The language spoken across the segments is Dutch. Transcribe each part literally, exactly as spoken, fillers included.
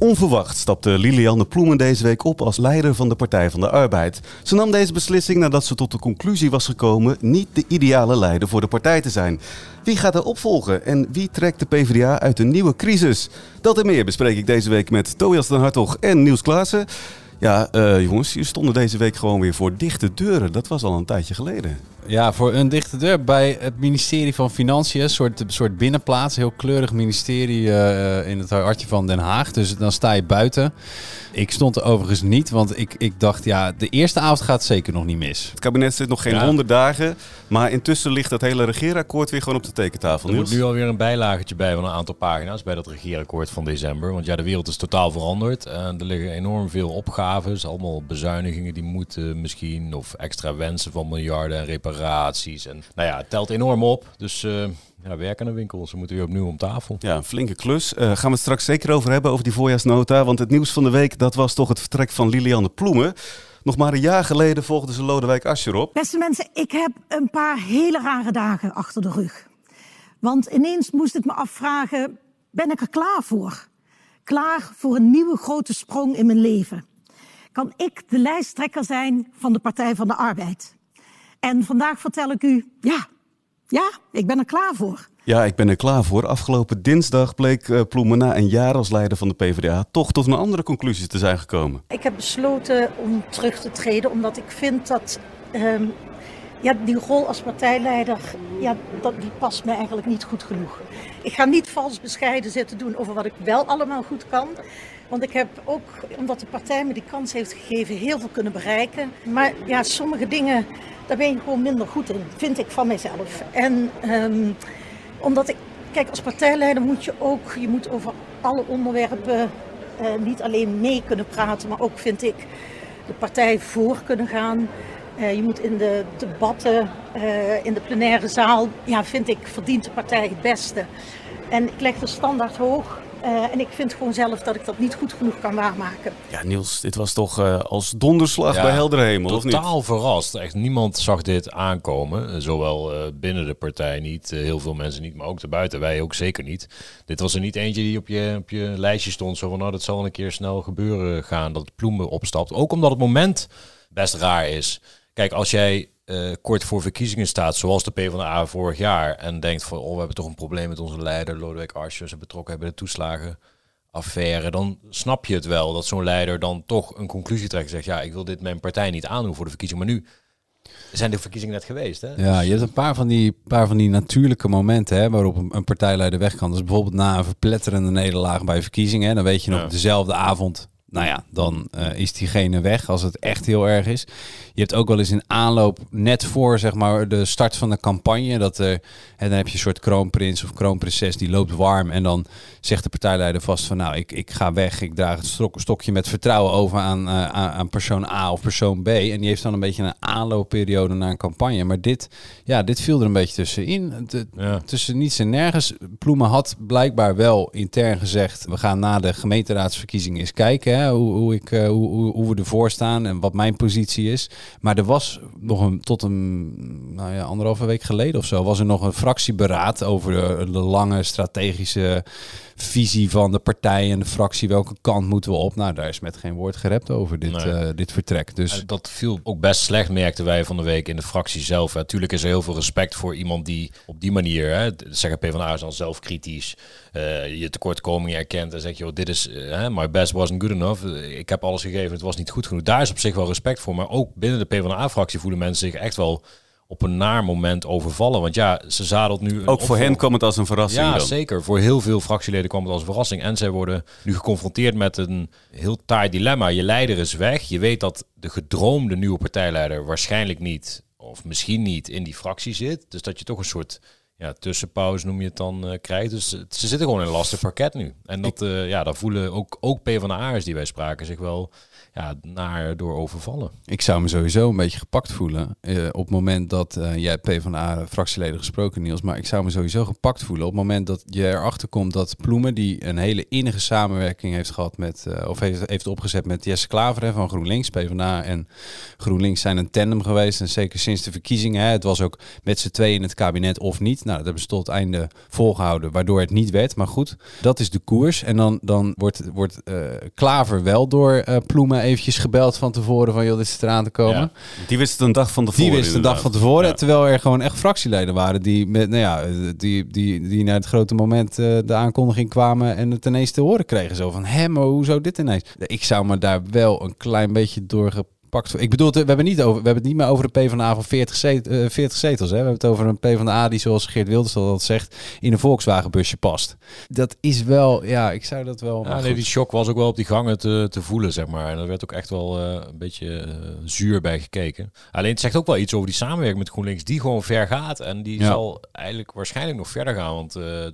Onverwacht stapte Lilianne Ploumen deze week op als leider van de Partij van de Arbeid. Ze nam deze beslissing nadat ze tot de conclusie was gekomen niet de ideale leider voor de partij te zijn. Wie gaat haar opvolgen en wie trekt de PvdA uit een nieuwe crisis? Dat en meer bespreek ik deze week met Tobias den Hartog en Niels Klaassen. Ja, uh, jongens, jullie stonden deze week gewoon weer voor dichte deuren. Dat was al een tijdje geleden. Ja, voor een dichte deur bij het ministerie van Financiën. Een soort, soort binnenplaats, heel kleurig ministerie uh, in het hartje van Den Haag. Dus dan sta je buiten. Ik stond er overigens niet, want ik, ik dacht, ja, de eerste avond gaat zeker nog niet mis. Het kabinet zit nog geen ja. honderd dagen, maar intussen ligt dat hele regeerakkoord weer gewoon op de tekentafel. Er moet nu alweer een bijlagetje bij van een aantal pagina's bij dat regeerakkoord van december. Want ja, de wereld is totaal veranderd. En er liggen enorm veel opgaves, allemaal bezuinigingen die moeten misschien, of extra wensen van miljarden en reparaties. En, nou ja, het telt enorm op. Dus uh, ja, werk aan de winkel. Ze moeten weer opnieuw om tafel. Ja, een flinke klus. Uh, gaan we het straks zeker over hebben, over die voorjaarsnota. Want het nieuws van de week, dat was toch het vertrek van Lilianne Ploumen. Nog maar een jaar geleden volgde ze Lodewijk Asscher op. Beste mensen, ik heb een paar hele rare dagen achter de rug. Want ineens moest ik me afvragen, ben ik er klaar voor? Klaar voor een nieuwe grote sprong in mijn leven? Kan ik de lijsttrekker zijn van de Partij van de Arbeid? En vandaag vertel ik u, ja, ja, ik ben er klaar voor. Ja, ik ben er klaar voor. Afgelopen dinsdag bleek uh, Ploumen na een jaar als leider van de PvdA toch tot een andere conclusie te zijn gekomen. Ik heb besloten om terug te treden, omdat ik vind dat um, ja, die rol als partijleider, ja, dat, die past mij eigenlijk niet goed genoeg. Ik ga niet vals bescheiden zitten doen over wat ik wel allemaal goed kan. Want ik heb ook, omdat de partij me die kans heeft gegeven, heel veel kunnen bereiken. Maar ja, sommige dingen, daar ben ik gewoon minder goed in, vind ik van mezelf. En um, omdat ik, kijk, als partijleider moet je ook, je moet over alle onderwerpen uh, niet alleen mee kunnen praten, maar ook, vind ik, de partij voor kunnen gaan. Uh, je moet in de debatten, uh, in de plenaire zaal, ja, vind ik, verdient de partij het beste. En ik leg de standaard hoog. Uh, en ik vind gewoon zelf dat ik dat niet goed genoeg kan waarmaken. Ja, Niels, dit was toch uh, als donderslag ja, bij heldere hemel, of niet? Totaal verrast. Echt niemand zag dit aankomen. Zowel uh, binnen de partij niet, uh, heel veel mensen niet, maar ook daarbuiten. Wij ook zeker niet. Dit was er niet eentje die op je, op je lijstje stond. Zo van, nou, dat zal een keer snel gebeuren gaan, dat Ploumen opstapt. Ook omdat het moment best raar is. Kijk, als jij Uh, kort voor verkiezingen staat, zoals de PvdA vorig jaar, en denkt van, oh, we hebben toch een probleem met onze leider, Lodewijk Asscher, ze betrokken bij de toeslagenaffaire, dan snap je het wel dat zo'n leider dan toch een conclusie trekt en zegt, ja, ik wil dit mijn partij niet aandoen voor de verkiezingen, maar nu zijn de verkiezingen net geweest, hè? Ja, je hebt een paar van die, paar van die natuurlijke momenten, hè, waarop een, een partijleider weg kan. Dus bijvoorbeeld na een verpletterende nederlaag bij verkiezingen, hè, dan weet je nog ja. dezelfde avond, nou ja, dan uh, is diegene weg als het echt heel erg is. Je hebt ook wel eens in aanloop, net voor zeg maar de start van de campagne, dat er, en dan heb je een soort kroonprins of kroonprinses die loopt warm en dan zegt de partijleider vast van, nou, ik, ik ga weg, ik draag het stok, stokje met vertrouwen over aan, uh, aan persoon A of persoon B. En die heeft dan een beetje een aanloopperiode naar een campagne. Maar dit, ja, dit viel er een beetje tussenin. De, ja. Tussen niets en nergens. Ploumen had blijkbaar wel intern gezegd, we gaan na de gemeenteraadsverkiezingen eens kijken, hè, hoe, hoe, ik, uh, hoe, hoe, hoe we ervoor staan en wat mijn positie is. Maar er was nog een, tot een nou ja, anderhalve week geleden of zo, was er nog een fractieberaad over de, de lange strategische visie van de partij en de fractie. Welke kant moeten we op? Nou, daar is met geen woord gerept over dit, nee. uh, dit vertrek. Dus dat viel ook best slecht, merkten wij van de week in de fractie zelf. Natuurlijk is er heel veel respect voor iemand die op die manier, hè, zeggen PvdA is dan zelfkritisch, uh, je tekortkomingen herkent en zegt, joh, dit is, uh, my best wasn't good enough. Ik heb alles gegeven, het was niet goed genoeg. Daar is op zich wel respect voor, maar ook binnen de PvdA-fractie voelen mensen zich echt wel op een naar moment overvallen. Want ja, ze zadelt nu... Ook voor opvolg. hen kwam het als een verrassing. Ja, dan. zeker. Voor heel veel fractieleden kwam het als een verrassing. En zij worden nu geconfronteerd met een heel taai dilemma. Je leider is weg. Je weet dat de gedroomde nieuwe partijleider waarschijnlijk niet, of misschien niet, in die fractie zit. Dus dat je toch een soort, ja, tussenpauze noem je het dan, uh, krijgt. Dus ze zitten gewoon in een lastig parket nu. En dat, uh, ja, daar voelen ook, ook PvdA'ers die wij spraken zich wel ja, naar door overvallen. Ik zou me sowieso een beetje gepakt voelen. Uh, op het moment dat, uh, jij hebt PvdA-fractieleden gesproken, Niels, maar ik zou me sowieso gepakt voelen op het moment dat je erachter komt dat Ploumen, die een hele innige samenwerking heeft gehad met, uh, of heeft, heeft opgezet met Jesse Klaver, hè, van GroenLinks. PvdA en GroenLinks zijn een tandem geweest en zeker sinds de verkiezingen. Hè, het was ook met z'n tweeën in het kabinet of niet. Nou, dat hebben ze tot het einde volgehouden, waardoor het niet werd. Maar goed, dat is de koers. En dan, dan wordt, wordt uh, Klaver wel door uh, Ploumen eventjes gebeld van tevoren van joh, dit is eraan te komen. Ja, die wist het een dag van tevoren. Die wist een dag van tevoren, ja. Terwijl er gewoon echt fractieleden waren die, met, nou ja, die, die, die naar het grote moment uh, de aankondiging kwamen en het ineens te horen kregen. Zo van, hé, maar hoezo dit ineens? Ik zou me daar wel een klein beetje door gepakt. Ik bedoel, we hebben, niet over, we hebben het niet meer over de PvdA van veertig zetels. Hè? We hebben het over een PvdA die, zoals Geert Wilders dat zegt, in een Volkswagenbusje past. Dat is wel, ja, ik zou dat wel... Ja, nee, die shock was ook wel op die gangen te, te voelen, zeg maar. En er werd ook echt wel uh, een beetje uh, zuur bij gekeken. Alleen het zegt ook wel iets over die samenwerking met GroenLinks, die gewoon ver gaat. En die ja. zal eigenlijk waarschijnlijk nog verder gaan, want... Uh, uh,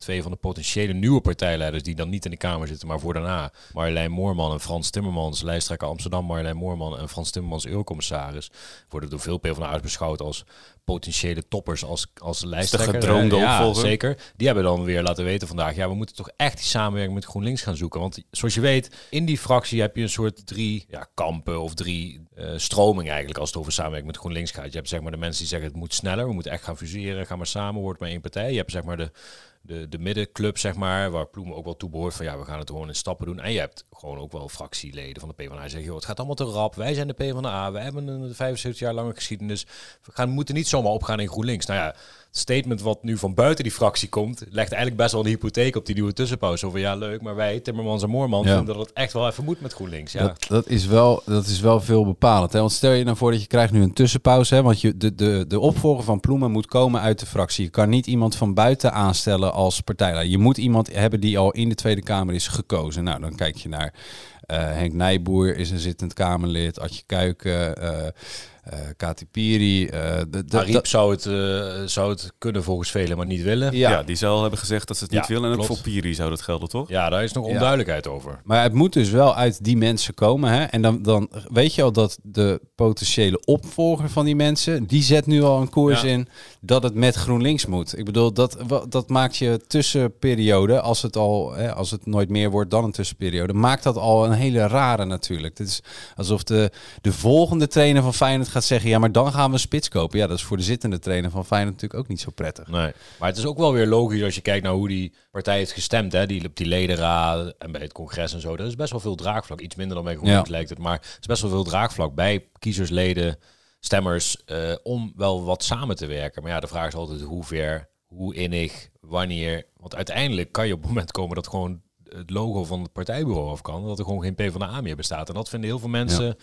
Twee van de potentiële nieuwe partijleiders die dan niet in de Kamer zitten, maar voor daarna. Marjolein Moorman en Frans Timmermans, lijsttrekker Amsterdam. Marjolein Moorman en Frans Timmermans, eurocommissaris. Worden door veel PvdA'ers beschouwd als potentiële toppers, als, als lijsttrekker. De gedroomde opvolger. Ja, zeker. Die hebben dan weer laten weten vandaag, ja, we moeten toch echt die samenwerking met GroenLinks gaan zoeken. Want zoals je weet, in die fractie heb je een soort drie ja, kampen of drie uh, stromingen eigenlijk als het over samenwerking met GroenLinks gaat. Je hebt zeg maar de mensen die zeggen het moet sneller, we moeten echt gaan fuseren, ga maar samen, wordt maar één partij. Je hebt zeg maar de... De, de middenclub, zeg maar, waar Ploumen ook wel toe behoort van ja, we gaan het gewoon in stappen doen. En je hebt gewoon ook wel fractieleden van de PvdA die zeggen, joh, het gaat allemaal te rap. Wij zijn de PvdA, we hebben een vijfenzeventig jaar lange geschiedenis. We gaan, moeten niet zomaar opgaan in GroenLinks. Nou ja, het statement wat nu van buiten die fractie komt, legt eigenlijk best wel een hypotheek op die nieuwe tussenpauze. Over ja, leuk, maar wij, Timmermans en Moorman, ja. vinden dat het echt wel even moet met GroenLinks. Ja. Dat, dat, is wel, dat is wel veel bepalend. Hè? Want stel je nou voor dat je krijgt nu een tussenpauze, hè? Want je, de, de, de opvolger van Ploumen moet komen uit de fractie. Je kan niet iemand van buiten aanstellen als partijleider. Je moet iemand hebben die al in de Tweede Kamer is gekozen. Nou, dan kijk je naar uh, Henk Nijboer is een zittend Kamerlid, Attje Kuiken, uh, uh, Kati Piri. Uh, de, de, Ariep zou het, uh, zou het kunnen volgens velen, maar niet willen. Ja, ja die zal hebben gezegd dat ze het niet ja, willen. En klopt. Ook voor Piri zou dat gelden, toch? Ja, daar is nog onduidelijkheid ja. over. Maar het moet dus wel uit die mensen komen. Hè? En dan, dan weet je al dat de potentiële opvolger van die mensen, die zet nu al een koers ja. in dat het met GroenLinks moet. Ik bedoel, dat, dat maakt je tussenperiode, als het al, hè, als het nooit meer wordt dan een tussenperiode, maakt dat al een hele rare natuurlijk. Het is alsof de, de volgende trainer van Feyenoord gaat zeggen, ja, maar dan gaan we een spits kopen. Ja, dat is voor de zittende trainer van Feyenoord natuurlijk ook niet zo prettig. Nee, maar het is ook wel weer logisch als je kijkt naar hoe die partij heeft gestemd, hè, die op die ledenraad en bij het congres en zo. Er is best wel veel draagvlak. Iets minder dan bij GroenLinks ja. lijkt het, maar er is best wel veel draagvlak bij kiezersleden, stemmers, uh, om wel wat samen te werken. Maar ja, de vraag is altijd hoe ver, hoe innig, wanneer. Want uiteindelijk kan je op het moment komen dat gewoon het logo van het partijbureau af kan, dat er gewoon geen PvdA meer bestaat. En dat vinden heel veel mensen ja.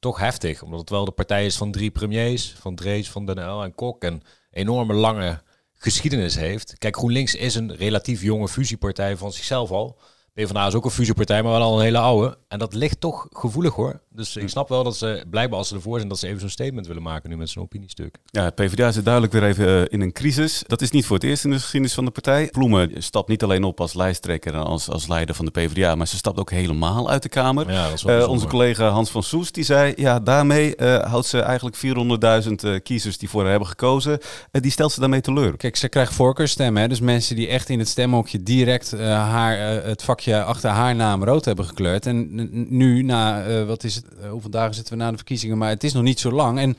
toch heftig, omdat het wel de partij is van drie premiers, van Drees, van Den Uyl en Kok, en enorme lange geschiedenis heeft. Kijk, GroenLinks is een relatief jonge fusiepartij van zichzelf al. PvdA is ook een fusiepartij, maar wel al een hele oude. En dat ligt toch gevoelig, hoor. Dus ik snap wel dat ze, blijkbaar als ze ervoor zijn, dat ze even zo'n statement willen maken nu met zo'n opiniestuk. Ja, het PvdA zit duidelijk weer even uh, in een crisis. Dat is niet voor het eerst in de geschiedenis van de partij. Ploumen stapt niet alleen op als lijsttrekker en als, als leider van de PvdA, maar ze stapt ook helemaal uit de Kamer. Ja, uh, onze collega Hans van Soest, die zei, ja, daarmee uh, houdt ze eigenlijk vierhonderdduizend uh, kiezers die voor haar hebben gekozen, uh, die stelt ze daarmee teleur. Kijk, ze krijgt voorkeurstemmen, hè? Dus mensen die echt in het stemhokje direct uh, haar, uh, het vakje achter haar naam rood hebben gekleurd. En nu, na, uh, wat is het? Hoeveel dagen zitten we na de verkiezingen, maar het is nog niet zo lang. En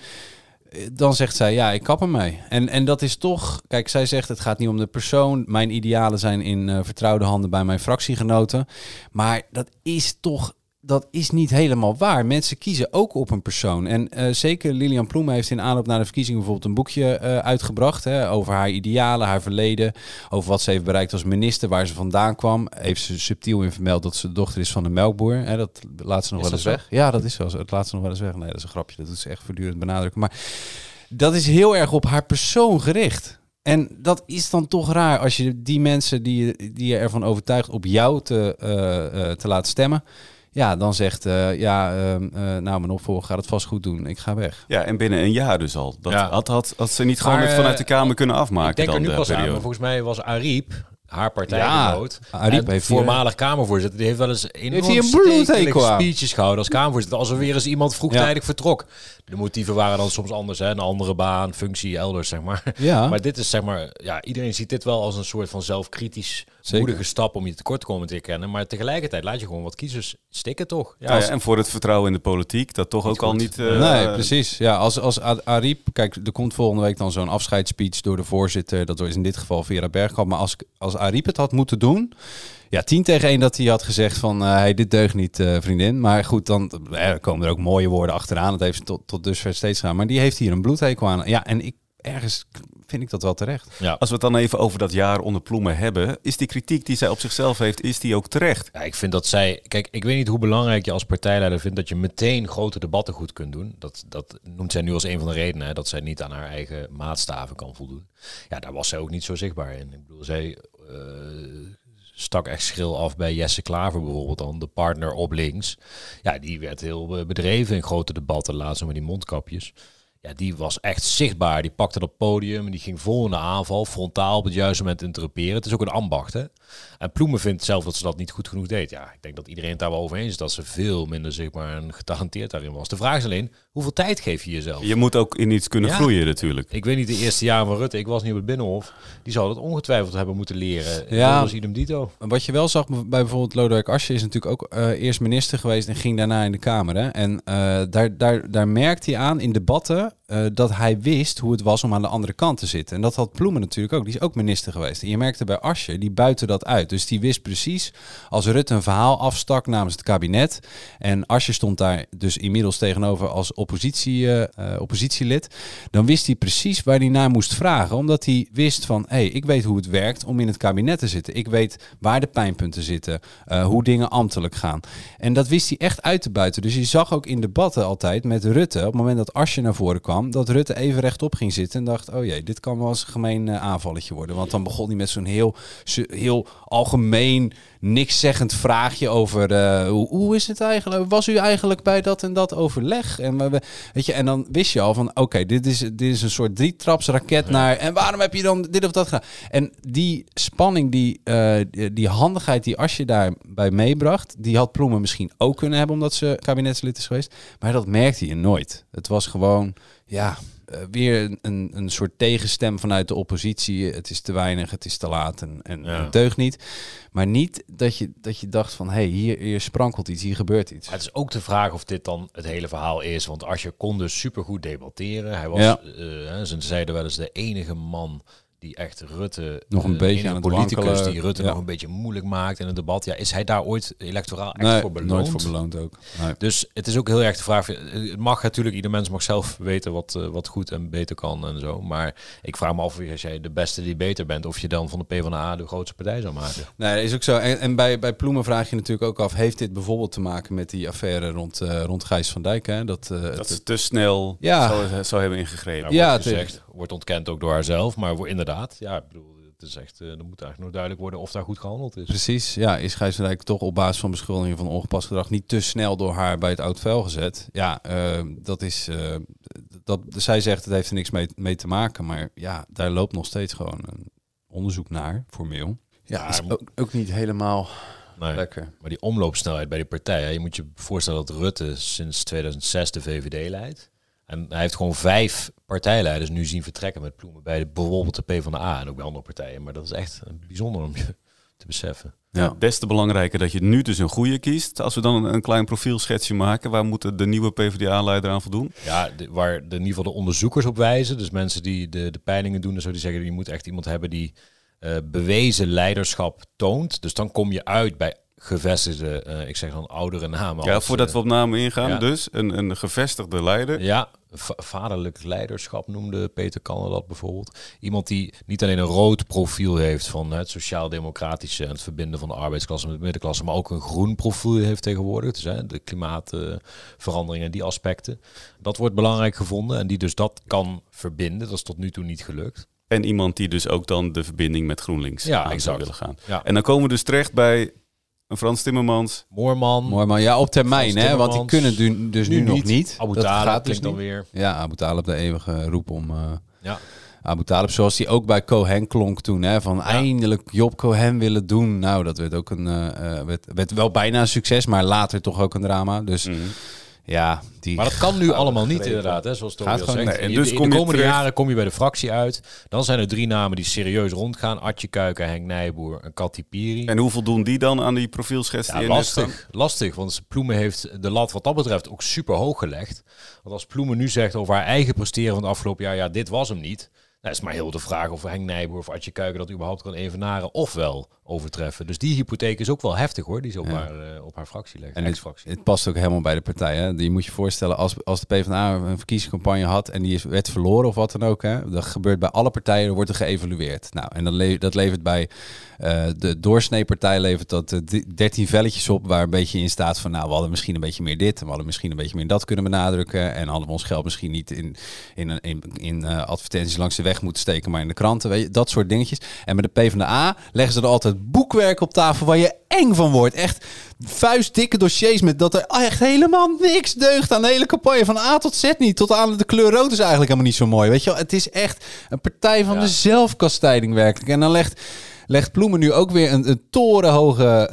dan zegt zij, ja, ik kap ermee. En, en dat is toch, kijk, zij zegt, het gaat niet om de persoon. Mijn idealen zijn in uh, vertrouwde handen bij mijn fractiegenoten. Maar dat is toch, dat is niet helemaal waar. Mensen kiezen ook op een persoon. En uh, zeker Lilianne Ploumen heeft in aanloop naar de verkiezingen bijvoorbeeld een boekje uh, uitgebracht. Hè, over haar idealen, haar verleden. Over wat ze heeft bereikt als minister, waar ze vandaan kwam. Heeft ze subtiel in vermeld dat ze de dochter is van een melkboer. Hè, dat laat ze nog wel eens weg. Ja, dat is wel zo. Dat laat ze nog wel eens weg. Nee, dat is een grapje. Dat doet ze echt voortdurend benadrukken. Maar dat is heel erg op haar persoon gericht. En dat is dan toch raar als je die mensen die, die je ervan overtuigt op jou te, uh, uh, te laten stemmen. Ja, dan zegt, uh, ja, uh, uh, nou, mijn opvolger gaat het vast goed doen. Ik ga weg. Ja, en binnen een jaar dus al. Dat ja. had, had, had ze niet maar, gewoon het vanuit de Kamer uh, kunnen afmaken. Ik denk dan er nu de pas periode. Aan, maar volgens mij was Ariep... haar partij ja, bood. heeft voormalig hier... Kamervoorzitter. Die heeft wel eens enorm stekelijke speeches gehouden als Kamervoorzitter. Als er weer eens iemand vroegtijdig ja. vertrok. De motieven waren dan soms anders. Hè? Een andere baan, functie, elders, zeg maar. Ja. Maar dit is, zeg maar... Ja, iedereen ziet dit wel als een soort van zelfkritisch Zeker. moedige stap om je tekort te komen te herkennen. Maar tegelijkertijd laat je gewoon wat kiezers stikken, toch? Ja, ja, als... En voor het vertrouwen in de politiek, dat toch niet ook goed. al niet... Uh, nee, precies. Ja, als, als Ariep... Kijk, er komt volgende week dan zo'n afscheidsspeech door de voorzitter. Dat is in dit geval Vera Bergkamp. Maar als, als Ariep het had moeten doen... Ja, tien tegen één dat hij had gezegd van... Uh, hey, dit deugt niet, uh, vriendin. Maar goed, dan er komen er ook mooie woorden achteraan. Dat heeft ze tot, tot dusver steeds gedaan. Maar die heeft hier een bloedhekel aan. Ja, en ik ergens... vind ik dat wel terecht. Ja. Als we het dan even over dat jaar onder Ploumen hebben, is die kritiek die zij op zichzelf heeft, is die ook terecht? Ja, ik vind dat zij... Kijk, ik weet niet hoe belangrijk je als partijleider vindt dat je meteen grote debatten goed kunt doen. Dat, dat noemt zij nu als een van de redenen, hè, dat zij niet aan haar eigen maatstaven kan voldoen. Ja, daar was zij ook niet zo zichtbaar in. Ik bedoel, zij... Uh... stak echt schril af bij Jesse Klaver bijvoorbeeld dan, de partner op links. Ja, die werd heel bedreven in grote debatten, laatst met die mondkapjes. Ja, die was echt zichtbaar. Die pakte dat podium en die ging vol in de aanval, frontaal op het juiste moment interruperen. Het is ook een ambacht, hè? En Ploumen vindt zelf dat ze dat niet goed genoeg deed. Ja, ik denk dat iedereen het daar wel over eens is dat ze veel minder zichtbaar en getalenteerd daarin was. De vraag is alleen, hoeveel tijd geef je jezelf? Je moet ook in iets kunnen ja. groeien natuurlijk. Ik weet niet, de eerste jaren van Rutte, ik was niet op het Binnenhof. Die zou dat ongetwijfeld hebben moeten leren. Ja, dat was idem dito. Wat je wel zag bij bijvoorbeeld Lodewijk Asscher, is natuurlijk ook uh, eerst minister geweest en ging daarna in de Kamer. Hè? En uh, daar, daar, daar merkt hij aan in debatten uh, dat hij wist hoe het was om aan de andere kant te zitten. En dat had Ploumen natuurlijk ook. Die is ook minister geweest. En je merkte bij Asscher, die buiten dat uit. Dus die wist precies, als Rutte een verhaal afstak namens het kabinet. En Asscher stond daar dus inmiddels tegenover als oppositie, uh, oppositielid. Dan wist hij precies waar hij naar moest vragen. Omdat hij wist van, hé, hey, ik weet hoe het werkt om in het kabinet te zitten. Ik weet waar de pijnpunten zitten. Uh, hoe dingen ambtelijk gaan. En dat wist hij echt uit te buiten. Dus je zag ook in debatten altijd met Rutte, op het moment dat Asscher naar voren kwam, dat Rutte even rechtop ging zitten en dacht, oh jee, dit kan wel eens een gemeen uh, aanvalletje worden. Want dan begon hij met zo'n heel... heel algemeen, nikszeggend vraagje over uh, hoe, hoe is het eigenlijk? Was u eigenlijk bij dat en dat overleg? En, we, weet je, en dan wist je al van, oké, okay, dit, is, dit is een soort drietrapsraket naar... En waarom heb je dan dit of dat gedaan? En die spanning, die, uh, die handigheid die Asscher daarbij meebracht... die had Ploumen misschien ook kunnen hebben omdat ze kabinetslid is geweest. Maar dat merkte je nooit. Het was gewoon, ja... Uh, weer een, een soort tegenstem vanuit de oppositie. Het is te weinig, het is te laat en, en, ja. en het deugt niet. Maar niet dat je, dat je dacht van, hé, hey, hier, hier sprankelt iets, hier gebeurt iets. Het is ook de vraag of dit dan het hele verhaal is. Want Asscher kon dus supergoed debatteren. Hij was, ja. uh, ze zeiden wel eens, de enige man die echt Rutte... Nog een uh, beetje aan politicus wankelen, die Rutte ja. nog een beetje moeilijk maakt in een debat. Ja, is hij daar ooit electoraal echt nee, voor beloond? Nooit voor beloond ook. Nee. Dus het is ook heel erg de vraag... Het mag natuurlijk, ieder mens mag zelf weten wat, uh, wat goed en beter kan en zo. Maar ik vraag me af, als jij de beste die beter bent... of je dan van de PvdA de grootste partij zou maken. Nee, dat is ook zo. En, en bij, bij Ploumen vraag je natuurlijk ook af... heeft dit bijvoorbeeld te maken met die affaire rond, uh, rond Gijs van Dijk? Hè? Dat, uh, dat het, ze te snel ja. zou, zou hebben ingegrepen. Nou, ja, wordt gezegd, wordt ontkend ook door haarzelf, maar inderdaad... Ja, ik bedoel, het is echt, uh, er moet eigenlijk nog duidelijk worden of daar goed gehandeld is. Precies, ja. Is Gijs van Dijk toch op basis van beschuldigingen van ongepast gedrag niet te snel door haar bij het oud vuil gezet? Ja, uh, dat is... Uh, dat, zij zegt, het heeft er niks mee, mee te maken, maar ja, daar loopt nog steeds gewoon een onderzoek naar, formeel. Ja, ja, is ook, ook niet helemaal... Nee, lekker. Maar die omloopsnelheid bij die partij, hè, je moet je voorstellen dat Rutte sinds tweeduizend zes de V V D leidt. En hij heeft gewoon vijf partijleiders nu zien vertrekken met Ploumen bij de, bijvoorbeeld de PvdA en ook bij andere partijen. Maar dat is echt bijzonder om je te beseffen. Ja, des te belangrijker dat je nu dus een goede kiest. Als we dan een klein profielschetsje maken, waar moet de nieuwe PvdA-leider aan voldoen? Ja, de, waar de, in ieder geval de onderzoekers op wijzen. Dus mensen die de, de peilingen doen en zo, die zeggen je moet echt iemand hebben die uh, bewezen leiderschap toont. Dus dan kom je uit bij gevestigde, uh, ik zeg dan oudere namen. Ja, als, voordat we op namen ingaan, ja. dus een, een gevestigde leider. Ja, va- vaderlijk leiderschap noemde Peter Kannen dat bijvoorbeeld. Iemand die niet alleen een rood profiel heeft van het sociaal-democratische en het verbinden van de arbeidsklasse met de middenklasse, maar ook een groen profiel heeft tegenwoordig. Dus hè, de klimaatveranderingen, uh, die aspecten. Dat wordt belangrijk gevonden en die dus dat kan verbinden. Dat is tot nu toe niet gelukt. En iemand die dus ook dan de verbinding met GroenLinks ja, aan zou willen gaan. Ja. En dan komen we dus terecht bij... Frans Timmermans. Moorman. Moorman, ja, op termijn, hè, want die kunnen du- dus nu, nu nog niet. niet. Abu Talib, dat gaat dus dan weer. Ja, Abu Talib, de eeuwige roep om... Uh, ja. Abu Talib, zoals die ook bij Cohen klonk toen. Hè, van ja. eindelijk Job Cohen willen doen. Nou, dat werd ook een uh, werd, werd wel bijna een succes, maar later toch ook een drama. Dus mm-hmm. ja, die maar dat kan nu allemaal niet reden. Inderdaad, hè, zoals Tobias zegt. Nee, en dus in de, in de komende jaren kom je bij de fractie uit. Dan zijn er drie namen die serieus rondgaan. Attje Kuiken, Henk Nijboer en Kati Piri. En hoeveel doen die dan aan die profielschets? Ja, die lastig, lastig, want Ploumen heeft de lat wat dat betreft ook super hoog gelegd. Want als Ploumen nu zegt over haar eigen presteren van het afgelopen jaar, ja, dit was hem niet. Nou, is maar heel de vraag of Henk Nijboer of Attje Kuiken dat überhaupt kan evenaren of wel overtreffen. Dus die hypotheek is ook wel heftig hoor, die ze op, ja. haar, uh, op haar fractie legt. En ex-fractie. Het, het past ook helemaal bij de partij. Hè? Die moet je voorstellen, als, als de PvdA een verkiezingscampagne had en die werd verloren of wat dan ook. Hè? Dat gebeurt bij alle partijen, er wordt er geëvalueerd. Nou, en dat, le- dat levert bij uh, de doorsneepartij levert dat uh, dertien velletjes op waar een beetje in staat van nou, we hadden misschien een beetje meer dit en we hadden misschien een beetje meer dat kunnen benadrukken. En hadden we ons geld misschien niet in, in, in, in, in uh, advertenties langs de weg moeten steken, maar in de kranten. Weet je, dat soort dingetjes. En met de PvdA leggen ze er altijd boekwerk op tafel waar je eng van wordt. Echt vuistdikke dossiers met dat er echt helemaal niks deugt aan de hele campagne. Van A tot Z niet. Tot aan de kleur rood is eigenlijk helemaal niet zo mooi. Weet je wel? Het is echt een partij van ja. de zelfkastijding werkelijk. En dan legt... legt Ploumen nu ook weer een, een torenhoge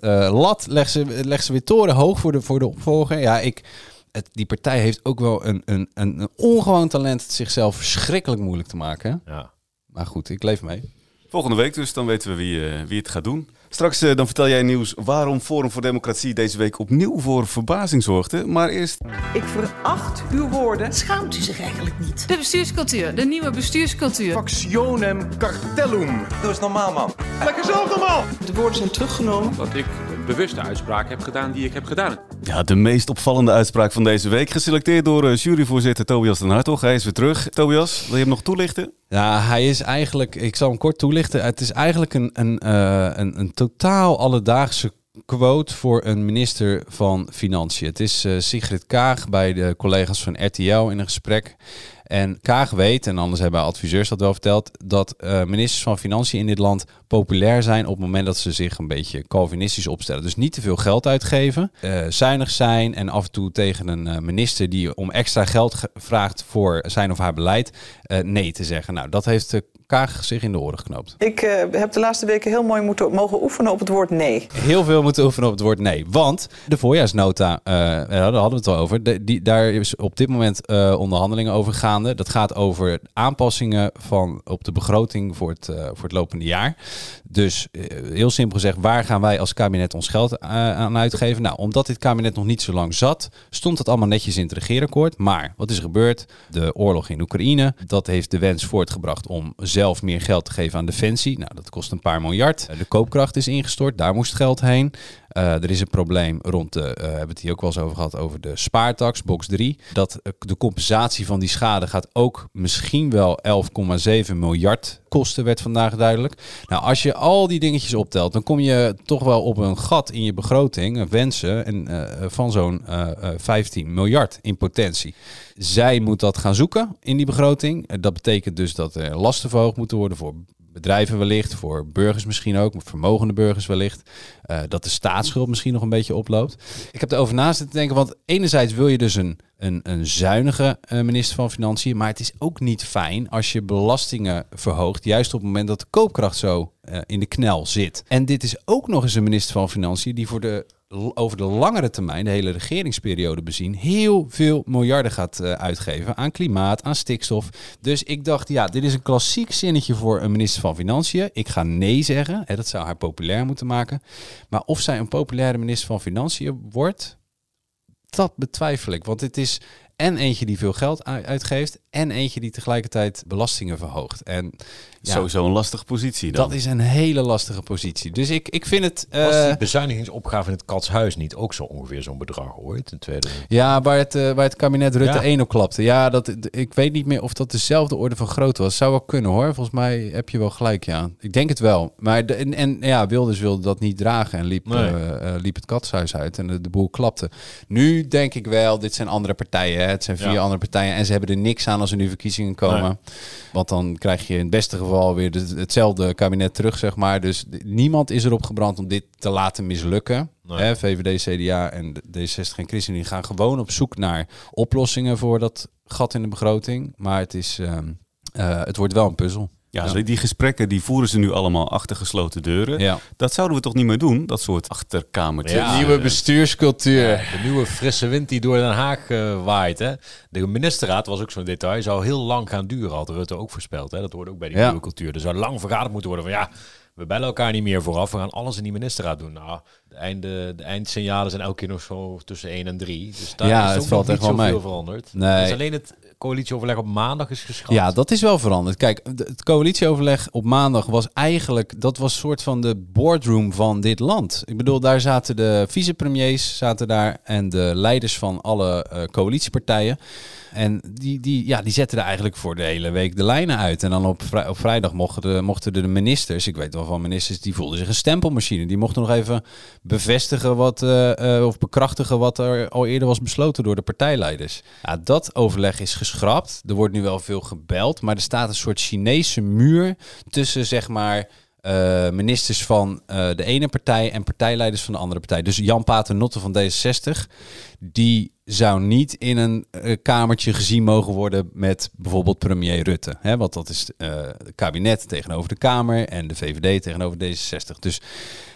uh, uh, uh, lat. Legt ze, legt ze weer torenhoog voor de, voor de opvolger. Ja, ik... Het, die partij heeft ook wel een, een, een ongewoon talent het zichzelf verschrikkelijk moeilijk te maken. Ja. Maar goed, ik leef mee. Volgende week dus, dan weten we wie, uh, wie het gaat doen. Straks uh, dan vertel jij nieuws waarom Forum voor Democratie deze week opnieuw voor verbazing zorgde. Maar eerst... Ik veracht uw woorden. Schaamt u zich eigenlijk niet? De bestuurscultuur, de nieuwe bestuurscultuur. Factionem cartellum. Doe eens normaal, man. Lekker zelf normaal. De woorden zijn teruggenomen. Dat ik een bewuste uitspraak heb gedaan die ik heb gedaan. Ja, de meest opvallende uitspraak van deze week. Geselecteerd door juryvoorzitter Tobias den Hartog. Hij is weer terug. Tobias, wil je hem nog toelichten? Ja, hij is eigenlijk... Ik zal hem kort toelichten. Het is eigenlijk een, een, uh, een, een totaal alledaagse quote voor een minister van Financiën. Het is uh, Sigrid Kaag bij de collega's van R T L in een gesprek. En Kaag weet, en anders hebben adviseurs dat wel verteld, dat uh, ministers van Financiën in dit land populair zijn op het moment dat ze zich een beetje calvinistisch opstellen. Dus niet te veel geld uitgeven, uh, zuinig zijn en af en toe tegen een uh, minister die om extra geld ge- vraagt voor zijn of haar beleid, uh, nee te zeggen. Nou, dat heeft uh, Kaag zich in de oren geknoopt. Ik uh, heb de laatste weken heel mooi moeten, mogen oefenen op het woord nee. Heel veel moeten oefenen op het woord nee. Want de voorjaarsnota, uh, daar hadden we het al over, de, die, daar is op dit moment uh, onderhandelingen over gaande. Dat gaat over aanpassingen van, op de begroting voor het, uh, voor het lopende jaar. Dus uh, heel simpel gezegd, waar gaan wij als kabinet ons geld uh, aan uitgeven? Nou, omdat dit kabinet nog niet zo lang zat, stond dat allemaal netjes in het regeerakkoord. Maar wat is er gebeurd? De oorlog in Oekraïne, dat heeft de wens voortgebracht om zelf meer geld te geven aan defensie. Nou, dat kost een paar miljard. De koopkracht is ingestort, daar moest geld heen. Uh, er is een probleem rond de, uh, hebben we het hier ook wel eens over gehad, over de spaartax, box drie. Dat uh, de compensatie van die schade gaat ook misschien wel elf komma zeven miljard kosten, werd vandaag duidelijk. Nou, als je al die dingetjes optelt, dan kom je toch wel op een gat in je begroting, wensen en, uh, van zo'n uh, vijftien miljard in potentie. Zij moet dat gaan zoeken in die begroting. Uh, dat betekent dus dat er lasten verhoogd moeten worden voor bedrijven wellicht, voor burgers misschien ook, vermogende burgers wellicht. Uh, dat de staatsschuld misschien nog een beetje oploopt. Ik heb erover naast te denken, want enerzijds wil je dus een, een, een zuinige minister van Financiën, maar het is ook niet fijn als je belastingen verhoogt, juist op het moment dat de koopkracht zo uh, in de knel zit. En dit is ook nog eens een minister van Financiën die voor de over de langere termijn, de hele regeringsperiode bezien, heel veel miljarden gaat uitgeven aan klimaat, aan stikstof. Dus ik dacht, ja, dit is een klassiek zinnetje voor een minister van Financiën. Ik ga nee zeggen, hè, dat zou haar populair moeten maken. Maar of zij een populaire minister van Financiën wordt, dat betwijfel ik. Want het is en eentje die veel geld uitgeeft en eentje die tegelijkertijd belastingen verhoogt. En ja, sowieso een lastige positie dan. Dat is een hele lastige positie. Dus ik, ik vind het... Uh, Was die bezuinigingsopgave in het Katshuis niet ook zo ongeveer zo'n bedrag ooit? In tweede... Ja, waar het, uh, waar het kabinet Rutte ja. één op klapte. Ja, dat, ik weet niet meer of dat dezelfde orde van grootte was. Zou wel kunnen hoor. Volgens mij heb je wel gelijk, ja. Ik denk het wel. Maar de, en, en ja, Wilders wilde dat niet dragen en liep, nee. uh, uh, liep het Katshuis uit en de, de boel klapte. Nu denk ik wel, dit zijn andere partijen. Hè? Het zijn vier ja. andere partijen en ze hebben er niks aan als er nu verkiezingen komen. Nee. Want dan krijg je in het beste geval weer de, hetzelfde kabinet terug, zeg maar. Dus de, niemand is erop gebrand om dit te laten mislukken. Nee. Hè, V V D, C D A en D zesenzestig en ChristenUnie gaan gewoon op zoek naar oplossingen voor dat gat in de begroting. Maar het is... Um, Uh, het wordt wel een puzzel. Ja, ja, die gesprekken die voeren ze nu allemaal achter gesloten deuren. Ja. Dat zouden we toch niet meer doen, dat soort achterkamertjes. Ja, de nieuwe bestuurscultuur. Ja, de nieuwe frisse wind die door Den Haag uh, waait. Hè. De ministerraad was ook zo'n detail. Zou heel lang gaan duren, had Rutte ook voorspeld. Hè. Dat hoort ook bij die ja. nieuwe cultuur. Er zou lang vergaderd moeten worden van ja, we bellen elkaar niet meer vooraf. We gaan alles in die ministerraad doen. Nou, de, einde, de eindsignalen zijn elke keer nog zo tussen één en drie. Dus daar ja, is het ook valt nog niet zoveel mee. veranderd. Nee. Dus alleen het coalitieoverleg op maandag is geschrapt. Ja, dat is wel veranderd. Kijk, het coalitieoverleg op maandag was eigenlijk... dat was soort van de boardroom van dit land. Ik bedoel, daar zaten de vicepremiers zaten daar... en de leiders van alle uh, coalitiepartijen. En die, die, ja, die zetten er eigenlijk voor de hele week de lijnen uit. En dan op, vrij, op vrijdag mochten de, mochten de ministers... ik weet wel van ministers, die voelden zich een stempelmachine. Die mochten nog even bevestigen wat... Uh, uh, of bekrachtigen wat er al eerder was besloten door de partijleiders. Ja, dat overleg is geschrapt. Er wordt nu wel veel gebeld, maar er staat een soort Chinese muur tussen, zeg maar... Uh, ministers van uh, de ene partij en partijleiders van de andere partij. Dus Jan Paternotte van D zesenzestig, die zou niet in een uh, kamertje gezien mogen worden met bijvoorbeeld premier Rutte. Hè? Want dat is uh, het kabinet tegenover de Kamer en de V V D tegenover D zesenzestig. Dus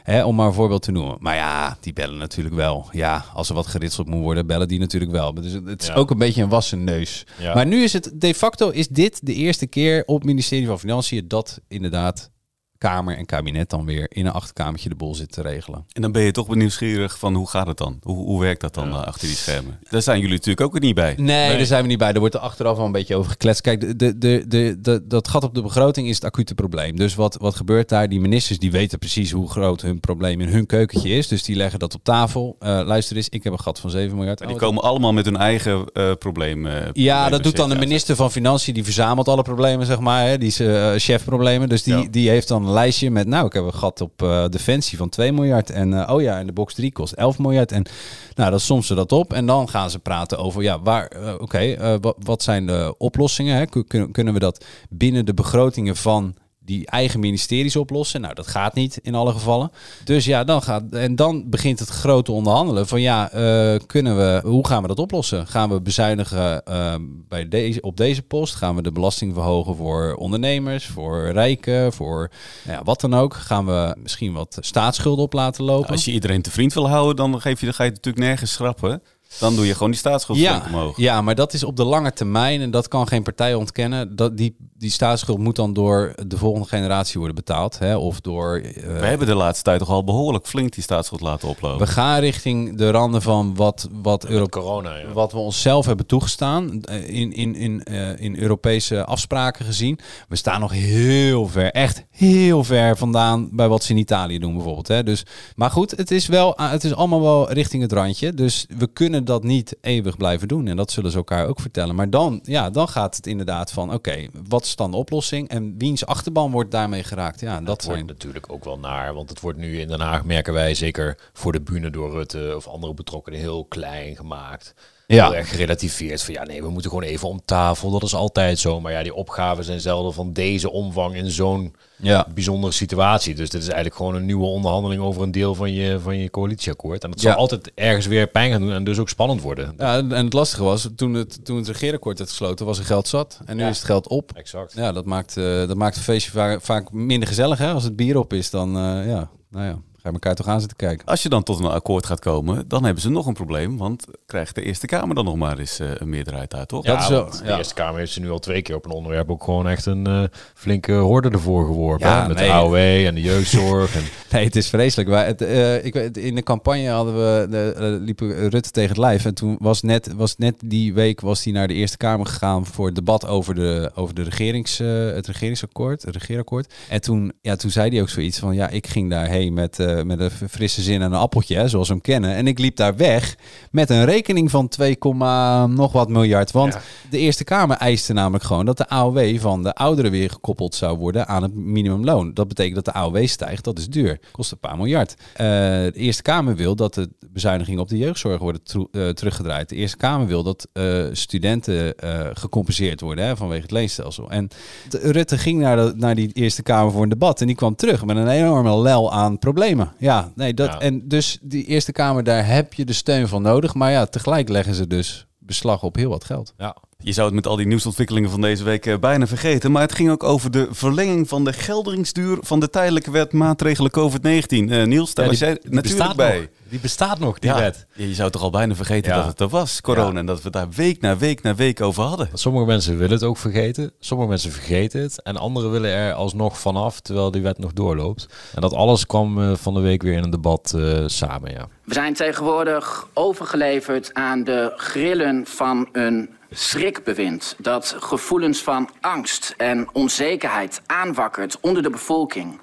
hè, om maar een voorbeeld te noemen. Maar ja, die bellen natuurlijk wel. Ja, als er wat geritseld moet worden, bellen die natuurlijk wel. Dus het is ja. ook een beetje een wassen neus. Ja. Maar nu is het de facto, is dit de eerste keer op het ministerie van Financiën dat inderdaad... Kamer en kabinet dan weer in een achterkamertje de boel zit te regelen. En dan ben je toch benieuwd van hoe gaat het dan? Hoe, hoe werkt dat dan ja. achter die schermen? Daar zijn jullie natuurlijk ook niet bij. Nee, nee, daar zijn we niet bij. Daar wordt er achteraf al een beetje over gekletst. Kijk, de, de, de, de, de, dat gat op de begroting is het acute probleem. Dus wat, wat gebeurt daar? Die ministers die weten precies hoe groot hun probleem in hun keukentje is. Dus die leggen dat op tafel. Uh, luister eens, ik heb een gat van zeven miljard. Maar die oh, komen dat... allemaal met hun eigen uh, probleem. Uh, ja, dat doet dan de minister van Financiën. Die verzamelt alle problemen, zeg maar. Hè? Die is uh, chefproblemen. Dus die, ja. die heeft dan... lijstje met, nou, ik heb een gat op uh, defensie van twee miljard en uh, oh ja, en de box drie kost elf miljard en nou, dan soms ze dat op en dan gaan ze praten over ja, waar, uh, oké, okay, uh, wat, wat zijn de oplossingen, hè? Kun, kunnen we dat binnen de begrotingen van die eigen ministeries oplossen? Nou, dat gaat niet in alle gevallen. Dus ja, dan gaat en dan begint het grote onderhandelen van ja, uh, kunnen we, hoe gaan we dat oplossen? Gaan we bezuinigen uh, bij deze, op deze post? Gaan we de belasting verhogen voor ondernemers, voor rijken, voor nou ja, wat dan ook? Gaan we misschien wat staatsschuld op laten lopen? Als je iedereen te vriend wil houden, dan geef je, dan ga je natuurlijk nergens schrappen. Dan doe je gewoon die staatsschuld ja, omhoog. Ja, maar dat is op de lange termijn en dat kan geen partij ontkennen. Dat die, die staatsschuld moet dan door de volgende generatie worden betaald. Hè? Of door, uh, we hebben de laatste tijd toch al behoorlijk flink die staatsschuld laten oplopen. We gaan richting de randen van wat, wat, Euro- corona, ja. wat we onszelf hebben toegestaan. In, in, in, uh, in Europese afspraken gezien. We staan nog heel ver, echt heel ver vandaan bij wat ze in Italië doen bijvoorbeeld. Hè? Dus, maar goed, het is, wel, het is allemaal wel richting het randje. Dus we kunnen dat niet eeuwig blijven doen. En dat zullen ze elkaar ook vertellen. Maar dan, ja, dan gaat het inderdaad van... oké, okay, wat is dan de oplossing? En wiens achterban wordt daarmee geraakt? Ja, dat, dat zijn... wordt natuurlijk ook wel naar. Want het wordt nu in Den Haag, merken wij, zeker voor de bühne door Rutte... of andere betrokkenen, heel klein gemaakt. Ja. Heel erg gerelativeerd. Van ja, nee, we moeten gewoon even om tafel. Dat is altijd zo. Maar ja, die opgaven zijn zelden van deze omvang in zo'n ja. bijzondere situatie. Dus dit is eigenlijk gewoon een nieuwe onderhandeling over een deel van je, van je coalitieakkoord. En dat zal ja. altijd ergens weer pijn gaan doen en dus ook spannend worden. Ja, en het lastige was, toen het, toen het regeerakkoord werd gesloten, was er geld zat. En nu ja. is het geld op. Exact. Ja, dat maakt, uh, dat maakt een feestje vaak, vaak minder gezellig. Hè? Als het bier op is, dan uh, ja, nou ja. Ga je elkaar toch aan zitten kijken. Als je dan tot een akkoord gaat komen, dan hebben ze nog een probleem. Want krijgt de Eerste Kamer dan nog maar eens uh, een meerderheid daar, toch? Ja, dat is zo. De ja. Eerste Kamer heeft ze nu al twee keer op een onderwerp ook gewoon echt een uh, flinke horde ervoor geworpen. Ja, met nee. de A O W en de jeugdzorg. en... Nee, het is vreselijk. Maar het, uh, ik, in de campagne hadden we de, uh, liepen Rutte tegen het lijf. En toen was net, was net die week was hij naar de Eerste Kamer gegaan voor het debat over, de, over de regerings, uh, het regeringsakkoord. Het regeerakkoord. En toen, ja, toen zei hij ook zoiets van, ja, ik ging daarheen met... Uh, met een frisse zin en een appeltje, hè, zoals we hem kennen. En ik liep daar weg met een rekening van twee, nog wat miljard. Want ja. de Eerste Kamer eiste namelijk gewoon dat de A O W van de ouderen weer gekoppeld zou worden aan het minimumloon. Dat betekent dat de A O W stijgt, dat is duur. Kost een paar miljard. Uh, de Eerste Kamer wil dat de bezuinigingen op de jeugdzorg worden tro- uh, teruggedraaid. De Eerste Kamer wil dat uh, studenten uh, gecompenseerd worden, hè, vanwege het leenstelsel. En de, Rutte ging naar, de, naar die Eerste Kamer voor een debat en die kwam terug met een enorme lel aan problemen. Ja, nee, dat, ja. en dus die Eerste Kamer, daar heb je de steun van nodig. Maar ja, tegelijk leggen ze dus beslag op heel wat geld. Ja. Je zou het met al die nieuwsontwikkelingen van deze week bijna vergeten, maar het ging ook over de verlenging van de gelderingsduur van de tijdelijke wet maatregelen COVID negentien. Uh, Niels, daar ja, was jij natuurlijk bij. Nog. Die bestaat nog, die ja, wet. Je zou toch al bijna vergeten ja. dat het er was, corona, ja. en dat we daar week na week na week over hadden. Sommige mensen willen het ook vergeten, sommige mensen vergeten het en anderen willen er alsnog vanaf terwijl die wet nog doorloopt. En dat alles kwam uh, van de week weer in een debat uh, samen, ja. We zijn tegenwoordig overgeleverd aan de grillen van een schrikbewind dat gevoelens van angst en onzekerheid aanwakkert onder de bevolking.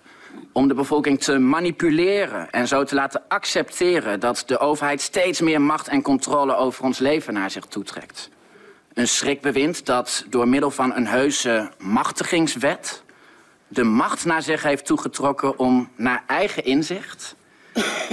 Om de bevolking te manipuleren en zo te laten accepteren dat de overheid steeds meer macht en controle over ons leven naar zich toetrekt. Een schrikbewind dat door middel van een heuse machtigingswet de macht naar zich heeft toegetrokken om naar eigen inzicht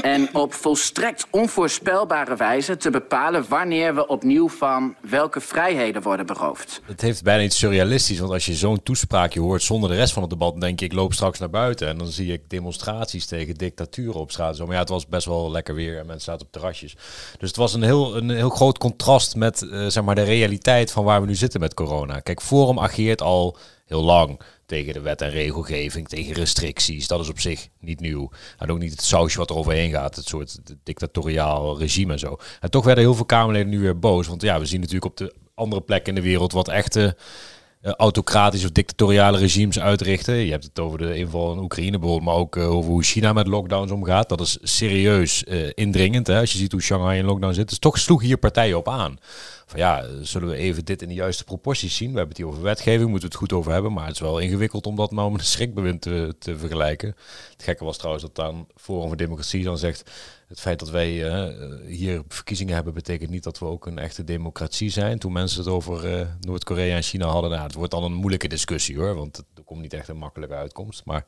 en op volstrekt onvoorspelbare wijze te bepalen wanneer we opnieuw van welke vrijheden worden beroofd. Het heeft bijna iets surrealistisch, want als je zo'n toespraakje hoort zonder de rest van het debat, denk je, ik loop straks naar buiten en dan zie ik demonstraties tegen dictaturen op straat. Maar ja, het was best wel lekker weer en mensen zaten op terrasjes. Dus het was een heel, een heel groot contrast met uh, zeg maar de realiteit van waar we nu zitten met corona. Kijk, Forum ageert al heel lang tegen de wet en regelgeving, tegen restricties. Dat is op zich niet nieuw. En ook niet het sausje wat er overheen gaat. Het soort dictatoriaal regime en zo. En toch werden heel veel Kamerleden nu weer boos. Want ja, we zien natuurlijk op de andere plekken in de wereld wat echte uh, autocratische of dictatoriale regimes uitrichten. Je hebt het over de inval in Oekraïne bijvoorbeeld, maar ook uh, over hoe China met lockdowns omgaat. Dat is serieus uh, indringend. Hè? Als je ziet hoe Shanghai in lockdown zit. Dus toch sloeg hier partijen op aan. Van ja, zullen we even dit in de juiste proporties zien? We hebben het hier over wetgeving, moeten we het goed over hebben. Maar het is wel ingewikkeld om dat nou met een schrikbewind te, te vergelijken. Het gekke was trouwens dat dan Forum voor Democratie dan zegt, het feit dat wij uh, hier verkiezingen hebben betekent niet dat we ook een echte democratie zijn. Toen mensen het over uh, Noord-Korea en China hadden, nou, het wordt dan een moeilijke discussie hoor. Want er komt niet echt een makkelijke uitkomst. Maar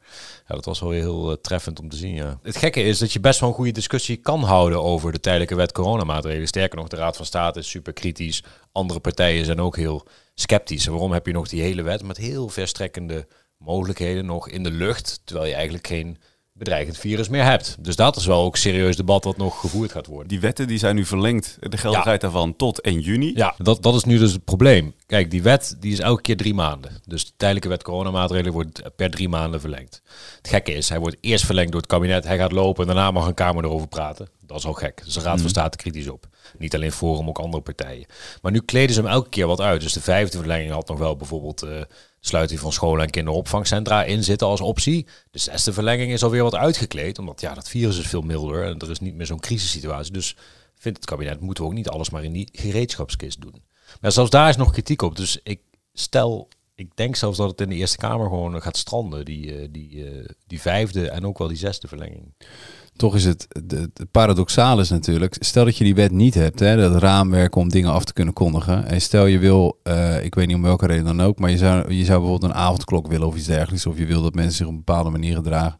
ja, dat was wel heel uh, treffend om te zien. Ja. Het gekke is dat je best wel een goede discussie kan houden over de tijdelijke wet coronamaatregelen. Sterker nog, de Raad van State is super kritisch. Andere partijen zijn ook heel sceptisch. En waarom heb je nog die hele wet met heel verstrekkende mogelijkheden nog in de lucht, terwijl je eigenlijk geen bedreigend virus meer hebt. Dus dat is wel ook een serieus debat dat nog gevoerd gaat worden. Die wetten die zijn nu verlengd, de geldigheid ja. daarvan tot één juni. Ja, dat, dat is nu dus het probleem. Kijk, die wet die is elke keer drie maanden. Dus de tijdelijke wet coronamaatregelen wordt per drie maanden verlengd. Het gekke is, hij wordt eerst verlengd door het kabinet, hij gaat lopen en daarna mag een Kamer erover praten. Dat is al gek. Dus de Raad van State kritisch op. Niet alleen Forum, ook andere partijen. Maar nu kleden ze hem elke keer wat uit. Dus de vijfde verlenging had nog wel bijvoorbeeld uh, sluiting van scholen en kinderopvangcentra in zitten als optie. De zesde verlenging is alweer wat uitgekleed. Omdat ja, dat virus is veel milder en er is niet meer zo'n crisissituatie. Dus vindt het kabinet, moeten we ook niet alles maar in die gereedschapskist doen. Maar zelfs daar is nog kritiek op. Dus ik stel, ik denk zelfs dat het in de Eerste Kamer gewoon gaat stranden. Die, die, die vijfde en ook wel die zesde verlenging. Toch is het, het paradoxaal is natuurlijk, stel dat je die wet niet hebt, hè, dat raamwerk om dingen af te kunnen kondigen. En stel je wil, uh, ik weet niet om welke reden dan ook, maar je zou, je zou bijvoorbeeld een avondklok willen of iets dergelijks. Of je wil dat mensen zich op een bepaalde manier gedragen.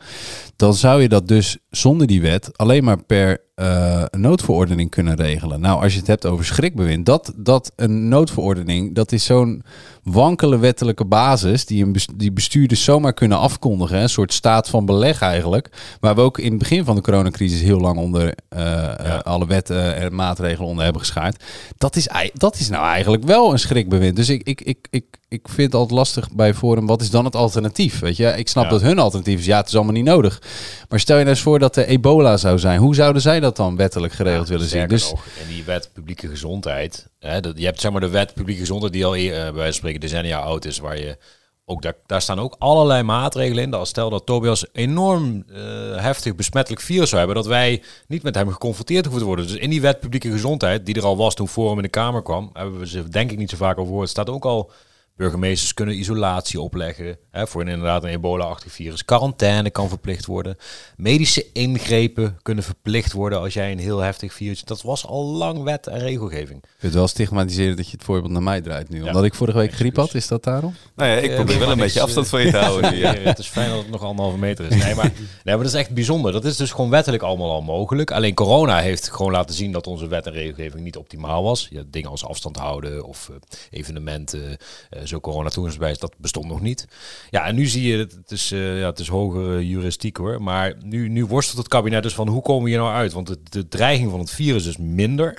Dan zou je dat dus zonder die wet alleen maar per uh, noodverordening kunnen regelen. Nou, als je het hebt over schrikbewind, dat, dat een noodverordening, dat is zo'n wankele wettelijke basis die, een, die bestuurders zomaar kunnen afkondigen. Hè, een soort staat van beleg eigenlijk, waar we ook in het begin van de coronacrisis heel lang onder uh, ja. alle wetten en maatregelen onder hebben geschaard. Dat is, dat is nou eigenlijk wel een schrikbewind. Dus ik, ik, ik, ik, ik vind het altijd lastig bij Forum, wat is dan het alternatief? Weet je? Ik snap ja. dat hun alternatief is, ja, het is allemaal niet nodig. Maar stel je nou eens voor dat de ebola zou zijn. Hoe zouden zij dat dan wettelijk geregeld ja, willen zien? Dus nog, en die wet publieke gezondheid, hè, dat, je hebt zeg maar de wet publieke gezondheid die al uh, bij wijze van spreken decennia oud is, waar je ook daar, daar staan ook allerlei maatregelen in. Dat stel dat Tobias enorm uh, heftig besmettelijk virus zou hebben, dat wij niet met hem geconfronteerd hoeven te worden. Dus in die wet publieke gezondheid, die er al was toen Forum in de Kamer kwam, hebben we ze denk ik niet zo vaak over gehoord. Staat ook al, burgemeesters kunnen isolatie opleggen, hè, voor een, inderdaad een ebola-achtig virus. Quarantaine kan verplicht worden. Medische ingrepen kunnen verplicht worden als jij een heel heftig virus. Dat was al lang wet en regelgeving. Ik vind het wel stigmatiserend dat je het voorbeeld naar mij draait nu. Ja. Omdat ik vorige week griep had, is dat daarom? Nou ja, ik probeer wel een beetje afstand van je te houden. Ja. Ja, het is fijn dat het nog anderhalve meter is. Nee, maar, nee, maar dat is echt bijzonder. Dat is dus gewoon wettelijk allemaal al mogelijk. Alleen corona heeft gewoon laten zien dat onze wet en regelgeving niet optimaal was. Ja, dingen als afstand houden of uh, evenementen, uh, zo coronatoerisme, dat bestond nog niet. Ja, en nu zie je, het is, uh, ja, het is hogere juristiek hoor, maar nu, nu worstelt het kabinet dus van hoe komen we hier nou uit? Want de, de dreiging van het virus is minder.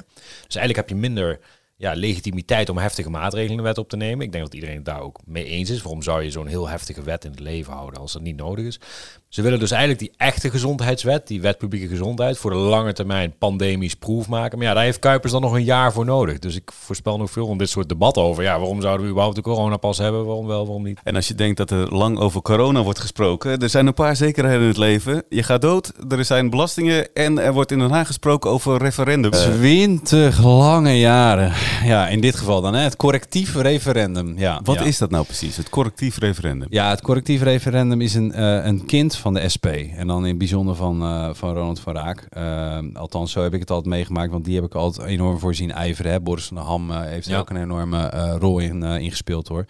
Dus eigenlijk heb je minder ja, legitimiteit om heftige maatregelen in de wet op te nemen. Ik denk dat iedereen het daar ook mee eens is. Waarom zou je zo'n heel heftige wet in het leven houden als dat niet nodig is? Ze willen dus eigenlijk die echte gezondheidswet, die wet publieke gezondheid, voor de lange termijn pandemisch proef maken. Maar ja, daar heeft Kuipers dan nog een jaar voor nodig. Dus ik voorspel nog veel om dit soort debatten over. Ja, waarom zouden we überhaupt de coronapas hebben? Waarom wel, waarom niet? En als je denkt dat er lang over corona wordt gesproken, er zijn een paar zekerheden in het leven. Je gaat dood, er zijn belastingen en er wordt in Den Haag gesproken over referendums. Twintig uh, lange jaren. Ja, in dit geval dan, hè? Het correctief referendum. Ja. Wat ja. is dat nou precies, het correctief referendum? Ja, het correctief referendum is een, uh, een kind van de S P. En dan in het bijzonder van, uh, van Ronald van Raak. Uh, althans, zo heb ik het altijd meegemaakt, want die heb ik altijd enorm voor zien ijveren. Hè? Boris van der Ham uh, heeft er ja. ook een enorme uh, rol in uh, gespeeld, hoor.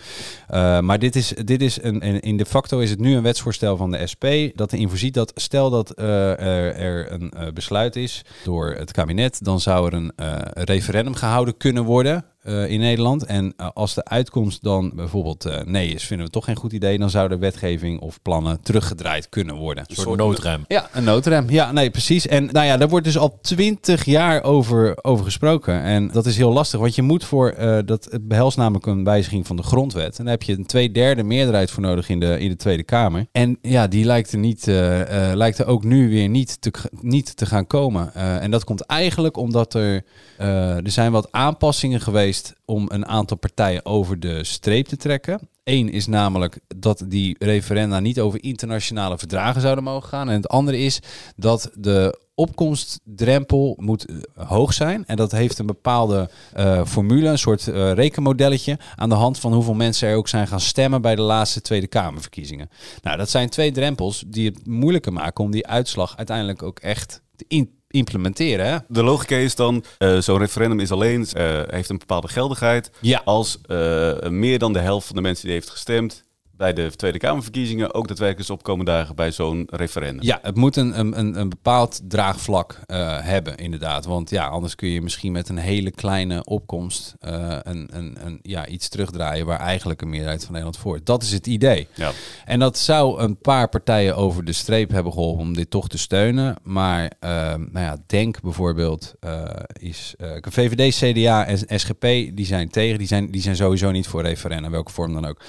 Uh, maar dit is, dit is een, een, in de facto is het nu een wetsvoorstel van de S P dat erin voorziet dat stel dat uh, er, er een uh, besluit is door het kabinet, dan zou er een uh, referendum gehouden kunnen worden. Uh, in Nederland. En uh, als de uitkomst dan bijvoorbeeld uh, nee is, vinden we toch geen goed idee, dan zou de wetgeving of plannen teruggedraaid kunnen worden. Een soort, soort noodrem. Ja, een noodrem. Ja, nee, precies. En nou ja, daar wordt dus al twintig jaar over, over gesproken. En dat is heel lastig, want je moet voor, uh, dat het behelst namelijk een wijziging van de grondwet. En daar heb je een twee derde meerderheid voor nodig in de, in de Tweede Kamer. En ja, die lijkt er, niet, uh, uh, lijkt er ook nu weer niet te, niet te gaan komen. Uh, en dat komt eigenlijk omdat er, uh, er zijn wat aanpassingen geweest om een aantal partijen over de streep te trekken. Eén is namelijk dat die referenda niet over internationale verdragen zouden mogen gaan. En het andere is dat de opkomstdrempel moet hoog zijn. En dat heeft een bepaalde uh, formule, een soort uh, rekenmodelletje aan de hand van hoeveel mensen er ook zijn gaan stemmen bij de laatste Tweede Kamerverkiezingen. Nou, dat zijn twee drempels die het moeilijker maken om die uitslag uiteindelijk ook echt te in implementeren. Hè? De logica is dan, uh, zo'n referendum is alleen, uh, heeft een bepaalde geldigheid. Ja. Als uh, meer dan de helft van de mensen die heeft gestemd bij de Tweede Kamerverkiezingen ook daadwerkelijk de opkomende dagen bij zo'n referendum. Ja, het moet een, een, een bepaald draagvlak uh, hebben, inderdaad. Want ja, anders kun je misschien met een hele kleine opkomst uh, een, een, een, ja, iets terugdraaien waar eigenlijk een meerderheid van Nederland voor is. Dat is het idee. Ja. En dat zou een paar partijen over de streep hebben geholpen om dit toch te steunen. Maar uh, nou ja, Denk bijvoorbeeld uh, is... Uh, V V D, C D A en S G P, die zijn tegen. Die zijn, die zijn sowieso niet voor referendum, welke vorm dan ook.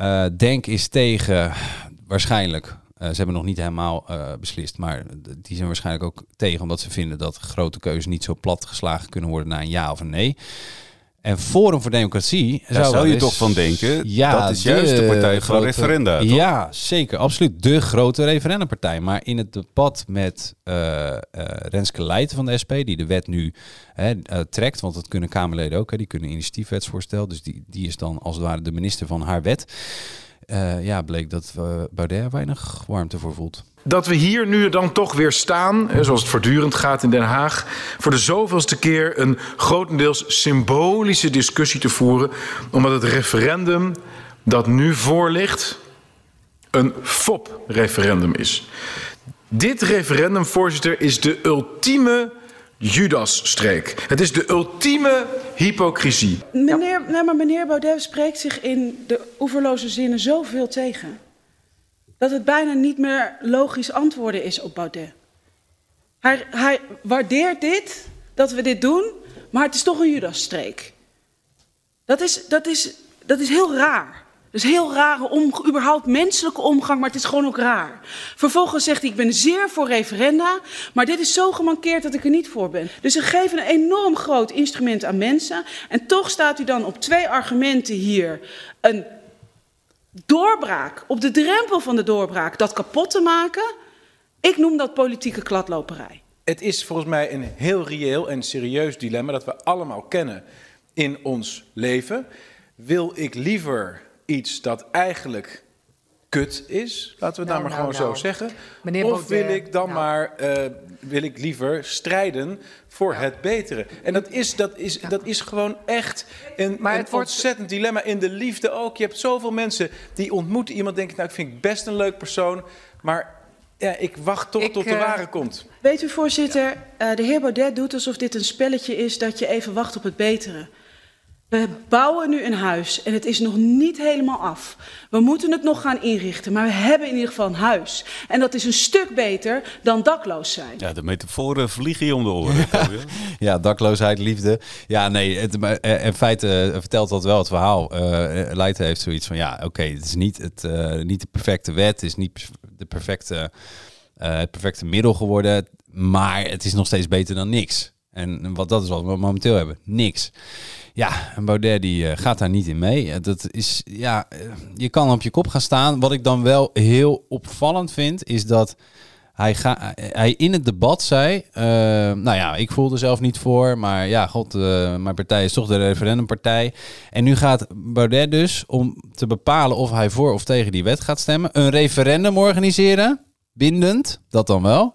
Uh, Denk is tegen, waarschijnlijk, uh, ze hebben nog niet helemaal uh, beslist, maar die zijn waarschijnlijk ook tegen, omdat ze vinden dat grote keuzes niet zo plat geslagen kunnen worden na een ja of een nee. En Forum voor Democratie... Daar zou, zou je eens... toch van denken, ja, dat is de juist de partij van grote... referenda. Toch? Ja, zeker, absoluut. De grote referendumpartij. Maar in het debat met uh, uh, Renske Leijten van de S P, die de wet nu hè, uh, trekt, want dat kunnen Kamerleden ook, hè, die kunnen initiatiefwetsvoorstel, dus die, die is dan als het ware de minister van haar wet. Uh, ja, bleek dat uh, Baudet er weinig warmte voor voelt. Dat we hier nu dan toch weer staan, zoals het voortdurend gaat in Den Haag, voor de zoveelste keer een grotendeels symbolische discussie te voeren, omdat het referendum dat nu voor ligt een F O P-referendum is. Dit referendum, voorzitter, is de ultieme Judasstreek. Het is de ultieme hypocrisie. Meneer, nou maar meneer Baudet spreekt zich in de oeverloze zinnen zoveel tegen, dat het bijna niet meer logisch antwoorden is op Baudet. Hij, hij waardeert dit, dat we dit doen, maar het is toch een Judasstreek. Dat is, dat is, dat is heel raar. Dat is heel rare, om, überhaupt menselijke omgang, maar het is gewoon ook raar. Vervolgens zegt hij, ik ben zeer voor referenda, maar dit is zo gemankeerd dat ik er niet voor ben. Dus ze geven een enorm groot instrument aan mensen en toch staat u dan op twee argumenten hier een doorbraak, op de drempel van de doorbraak, dat kapot te maken. Ik noem dat politieke kladloperij. Het is volgens mij een heel reëel en serieus dilemma dat we allemaal kennen in ons leven. Wil ik liever iets dat eigenlijk kut is, laten we het nou, nou maar nou, gewoon nou. zo zeggen. Meneer of Baudet, wil ik dan nou. maar, uh, wil ik liever strijden voor ja. het betere. En dat is, dat is, ja. dat is gewoon echt een, maar het een wordt... ontzettend dilemma. In de liefde ook. Je hebt zoveel mensen die ontmoeten iemand, denken, nou, ik vind ik best een leuk persoon, maar ja, ik wacht toch tot uh... de ware komt. Weet u, voorzitter, ja. uh, de heer Baudet doet alsof dit een spelletje is dat je even wacht op het betere. We bouwen nu een huis en het is nog niet helemaal af. We moeten het nog gaan inrichten, maar we hebben in ieder geval een huis. En dat is een stuk beter dan dakloos zijn. Ja, de metaforen vliegen je om de oren. Ja, ja, dakloosheid, liefde. Ja, nee, het, in feite uh, vertelt dat wel het verhaal. Uh, Leijten heeft zoiets van, ja, oké, okay, het is niet, het, uh, niet de perfecte wet, het is niet de perfecte, uh, het perfecte middel geworden, maar het is nog steeds beter dan niks. En wat dat is wat we momenteel hebben, niks. Ja, en Baudet die gaat daar niet in mee. Dat is, ja, je kan op je kop gaan staan. Wat ik dan wel heel opvallend vind, is dat hij, ga, hij in het debat zei... Uh, nou ja, ik voel er zelf niet voor, maar ja, god, uh, mijn partij is toch de referendumpartij. En nu gaat Baudet dus, om te bepalen of hij voor of tegen die wet gaat stemmen, een referendum organiseren, bindend, dat dan wel...